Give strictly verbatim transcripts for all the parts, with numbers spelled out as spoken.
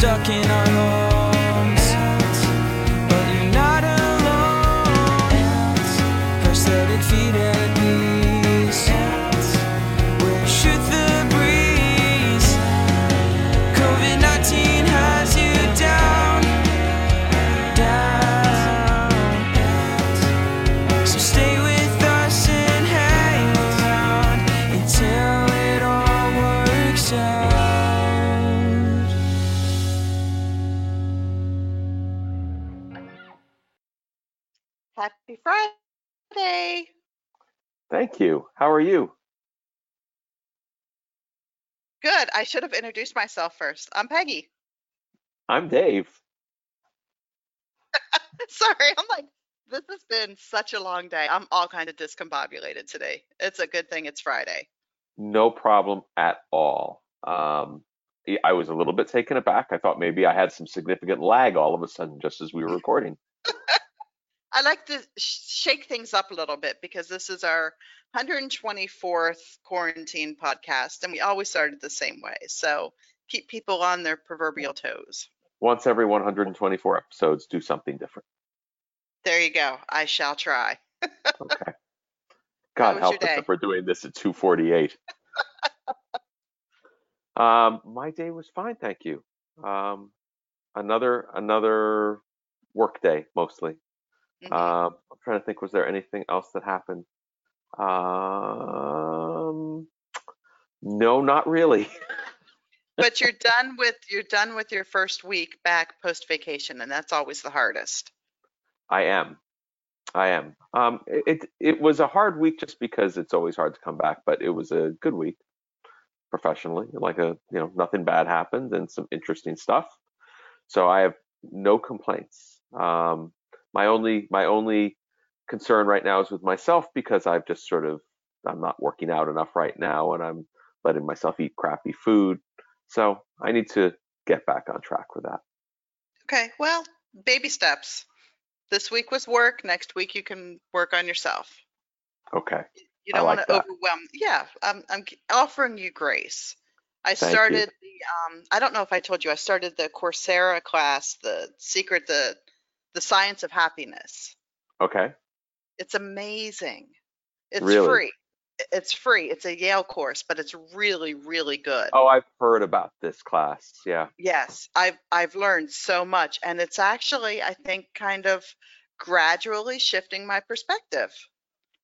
stuck in our homes, but you're not alone. Prosthetic feet at peace, where you shoot the breeze. COVID nineteen has you down, down. So stay with us and hang around until it all works out. Happy Friday. Thank you. How are you? Good. I should have introduced myself first. I'm Peggy. I'm Dave. Sorry, I'm like, this has been such a long day. I'm all kind of discombobulated today. It's a good thing it's Friday. No problem at all. Um, I was a little bit taken aback. I thought maybe I had some significant lag all of a sudden just as we were recording. I like to shake things up a little bit because this is our one hundred twenty-fourth quarantine podcast, and we always started the same way. So keep people on their proverbial toes. Once every one hundred twenty-four episodes, do something different. There you go. I shall try. Okay. God help us if we're doing this at two forty-eight. um, my day was fine, thank you. Um, another another work day, mostly. Mm-hmm. Um, I'm trying to think, was there anything else that happened? Um, no, not really. But you're done with you're done with your first week back post vacation, and that's always the hardest. I am, I am. Um, it, it it was a hard week just because it's always hard to come back, but it was a good week professionally. Like a you know nothing bad happened and some interesting stuff. So I have no complaints. Um. My only my only concern right now is with myself because I've just sort of I'm not working out enough right now, and I'm letting myself eat crappy food. So I need to get back on track with that. Okay, well, baby steps. This week was work. Next week you can work on yourself. Okay. You don't I like want to that. overwhelm. Yeah, I'm, I'm offering you grace. I Thank started you. the um, I don't know if I told you I started the Coursera class, the secret the The Science of Happiness. Okay. It's amazing. It's really? free. It's free. It's a Yale course, but it's really, really good. Oh, I've heard about this class. Yeah. Yes. I've I've learned so much. And it's actually, I think, kind of gradually shifting my perspective.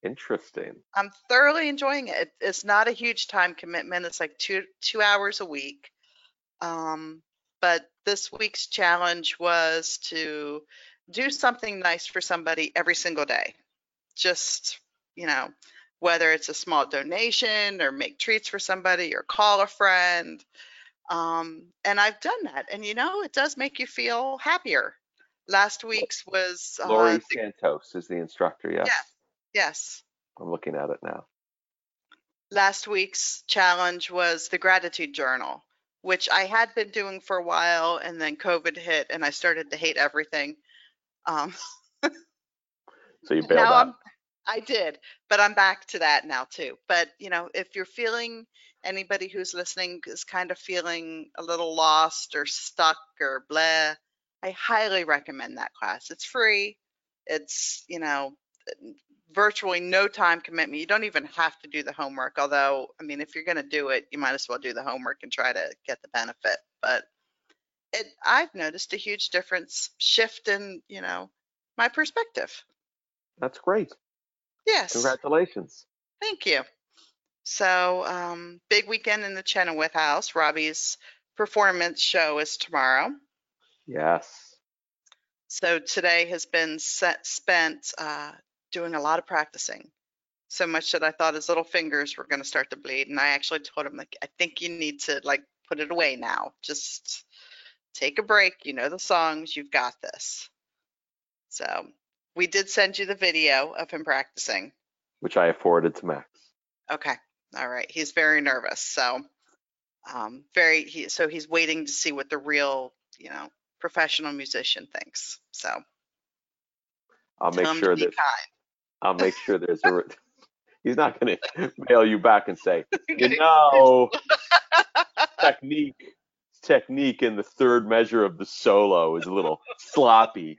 Interesting. I'm thoroughly enjoying it. It's not a huge time commitment. It's like two two hours a week. Um, but this week's challenge was to do something nice for somebody every single day. Just, you know, whether it's a small donation or make treats for somebody or call a friend. Um, and I've done that. And, you know, it does make you feel happier. Last week's was... Uh, Lori Santos is the instructor, yes? Yes. Yes. I'm looking at it now. Last week's challenge was the gratitude journal, which I had been doing for a while, and then COVID hit, and I started to hate everything. Um, so you bailed out. I'm, I did, but I'm back to that now too. But you know, if you're feeling, anybody who's listening is kind of feeling a little lost or stuck or blah, I highly recommend that class. It's free. It's, you know, virtually no time commitment. You don't even have to do the homework, although, I mean, if you're going to do it, you might as well do the homework and try to get the benefit. But it, I've noticed a huge difference, shift in, you know, my perspective. That's great. Yes. Congratulations. Thank you. So, um, big weekend in the Chenoweth House. Robbie's performance show is tomorrow. Yes. So today has been set, spent uh, doing a lot of practicing, so much that I thought his little fingers were going to start to bleed. And I actually told him, like, I think you need to, like, put it away now. Just take a break. You know the songs. You've got this. So we did send you the video of him practicing, which I have forwarded to Max. Okay. All right. He's very nervous. So um, very. He, so he's waiting to see what the real, you know, professional musician thinks. So I'll make sure that. Kind. I'll make sure there's a. He's not going to mail you back and say, you know, technique, it's technique in the third measure of the solo is a little sloppy.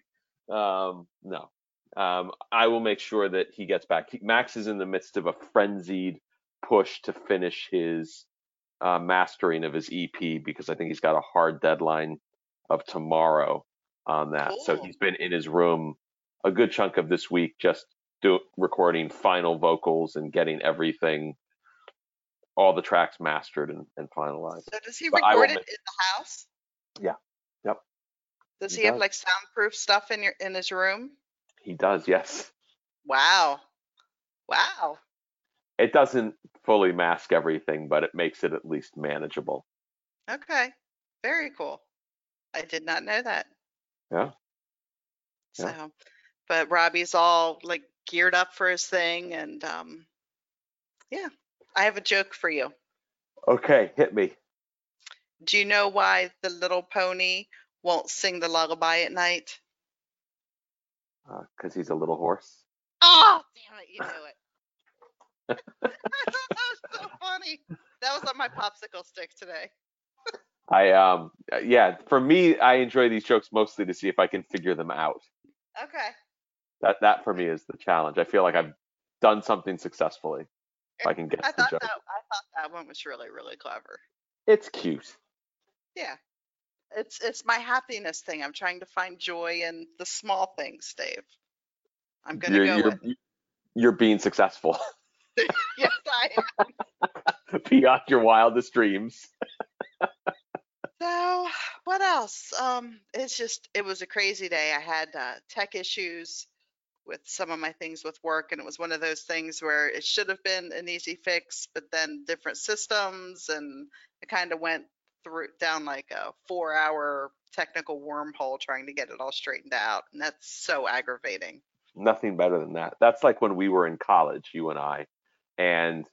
Um, no, um, I will make sure that he gets back. He, Max is in the midst of a frenzied push to finish his uh, mastering of his E P, because I think he's got a hard deadline of tomorrow on that. Cool. So he's been in his room a good chunk of this week, just do, recording final vocals and getting everything, all the tracks mastered and, and finalized. So does he but record it make... in the house? Yeah. Yep. Does he, he does. have like soundproof stuff in your in his room? He does, yes. Wow. Wow. It doesn't fully mask everything, but it makes it at least manageable. Okay. Very cool. I did not know that. Yeah. yeah. So, but Robbie's all like geared up for his thing, and um, yeah. I have a joke for you. Okay, hit me. Do you know why the little pony won't sing the lullaby at night? Because uh, he's a little horse. Oh, damn it, you knew it. I thought that was so funny. That was on my popsicle stick today. I um yeah, for me, I enjoy these jokes mostly to see if I can figure them out. Okay. That that for me is the challenge. I feel like I've done something successfully. I can guess I the joke. That, I thought that one was really, really clever. It's cute. Yeah. It's it's my happiness thing. I'm trying to find joy in the small things, Dave. I'm going to go you're, with. You're being successful. Yes, I am. Beyond your wildest dreams. So, what else? Um, it's just, it was a crazy day. I had uh, tech issues with some of my things with work, and it was one of those things where it should have been an easy fix, but then different systems, and it kind of went through down like a four hour technical wormhole trying to get it all straightened out, and that's so aggravating. Nothing better than that. That's like when we were in college, you and I, and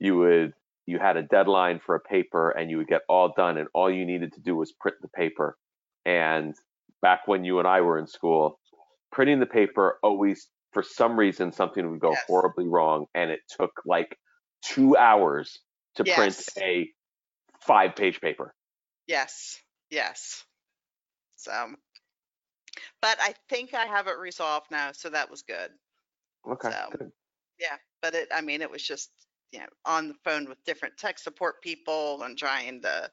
you would you had a deadline for a paper, and you would get all done, and all you needed to do was print the paper. And back when you and I were in school, printing the paper always, for some reason, something would go yes. horribly wrong, and it took like two hours to yes. print a five-page paper. Yes, yes. So, but I think I have it resolved now, so that was good. Okay. So, good. Yeah, but it, I mean, it was just, you know, on the phone with different tech support people and trying to.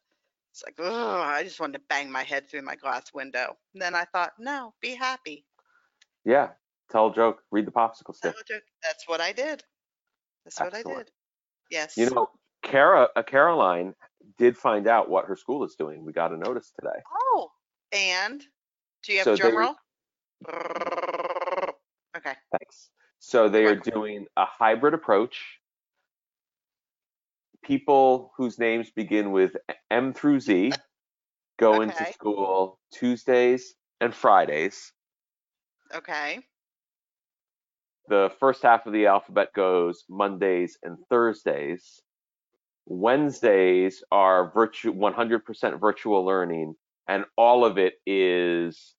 It's like, oh, I just wanted to bang my head through my glass window. And then I thought, no, be happy. Yeah, tell a joke, read the popsicle stick. Tell a joke. That's what I did. That's Excellent. what I did. Yes. You know, Cara, uh, Caroline did find out what her school is doing. We got a notice today. Oh, and do you have so a drum they, roll? Okay. Thanks. So they are doing a hybrid approach. People whose names begin with M through Z go okay. into school Tuesdays and Fridays. Okay. The first half of the alphabet goes Mondays and Thursdays. Wednesdays are virtu- one hundred percent virtual learning, and all of it is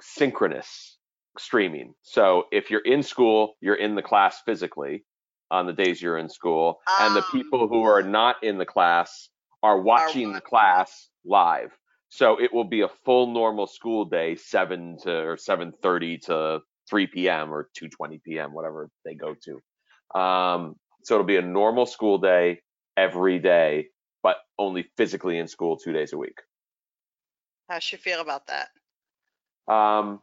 synchronous streaming. So if you're in school, you're in the class physically on the days you're in school, um, and the people who are not in the class are watching are the class live. So it will be a full normal school day, seven to or seven thirty to three p m or two twenty p m, whatever they go to. Um, so it'll be a normal school day every day, but only physically in school two days a week. How she feel about that? Um,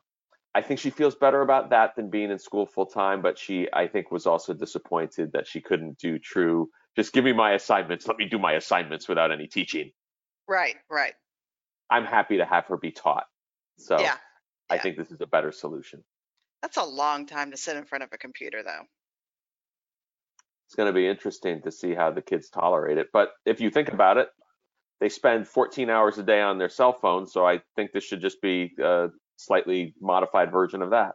I think she feels better about that than being in school full time, but she, I think, was also disappointed that she couldn't do true. Just give me my assignments. Let me do my assignments without any teaching. Right. Right. I'm happy to have her be taught. So yeah, I yeah. think this is a better solution. That's a long time to sit in front of a computer, though. It's going to be interesting to see how the kids tolerate it. But if you think about it, they spend fourteen hours a day on their cell phone. So I think this should just be a slightly modified version of that.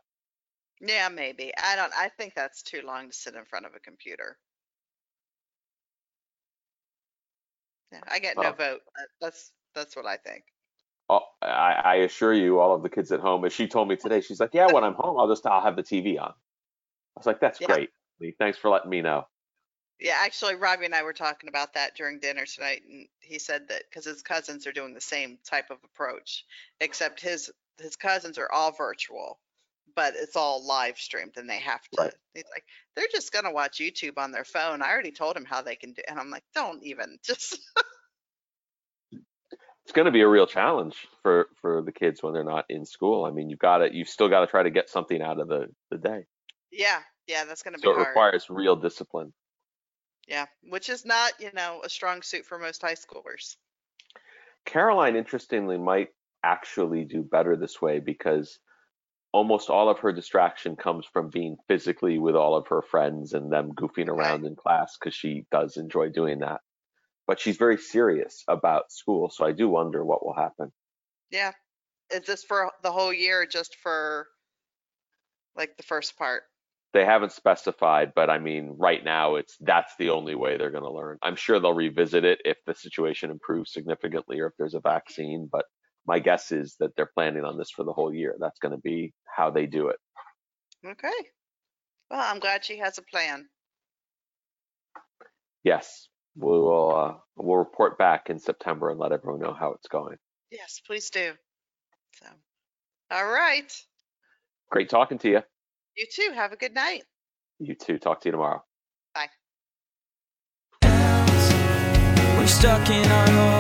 Yeah, maybe. I don't. I think that's too long to sit in front of a computer. Yeah, I get no oh. vote. That's that's what I think. Oh, I, I assure you, all of the kids at home, as she told me today, she's like, yeah, when I'm home, I'll just, I'll have the T V on. I was like, that's yeah. great. Thanks for letting me know. Yeah, actually, Robbie and I were talking about that during dinner tonight, and he said that because his cousins are doing the same type of approach, except his his cousins are all virtual, but it's all live streamed, and they have to. Right. He's like, they're just gonna watch YouTube on their phone. I already told him how they can do, and I'm like, don't even just. It's going to be a real challenge for for the kids when they're not in school. I mean, you've got to, you've still got to try to get something out of the the day. Yeah, yeah, that's going to be hard. So it requires real discipline. Yeah, which is not, you know, a strong suit for most high schoolers. Caroline, interestingly, might actually do better this way because almost all of her distraction comes from being physically with all of her friends and them goofing around in class, because she does enjoy doing that. But she's very serious about school, so I do wonder what will happen. Yeah. Is this for the whole year or just for, like, the first part? They haven't specified, but I mean, right now, it's that's the only way they're going to learn. I'm sure they'll revisit it if the situation improves significantly or if there's a vaccine, but my guess is that they're planning on this for the whole year. That's going to be how they do it. Okay. Well, I'm glad she has a plan. Yes. We will uh, we'll report back in September and let everyone know how it's going. Yes, please do. So, all right. Great talking to you. You too. Have a good night. You too. Talk to you tomorrow. Bye. We're stuck in our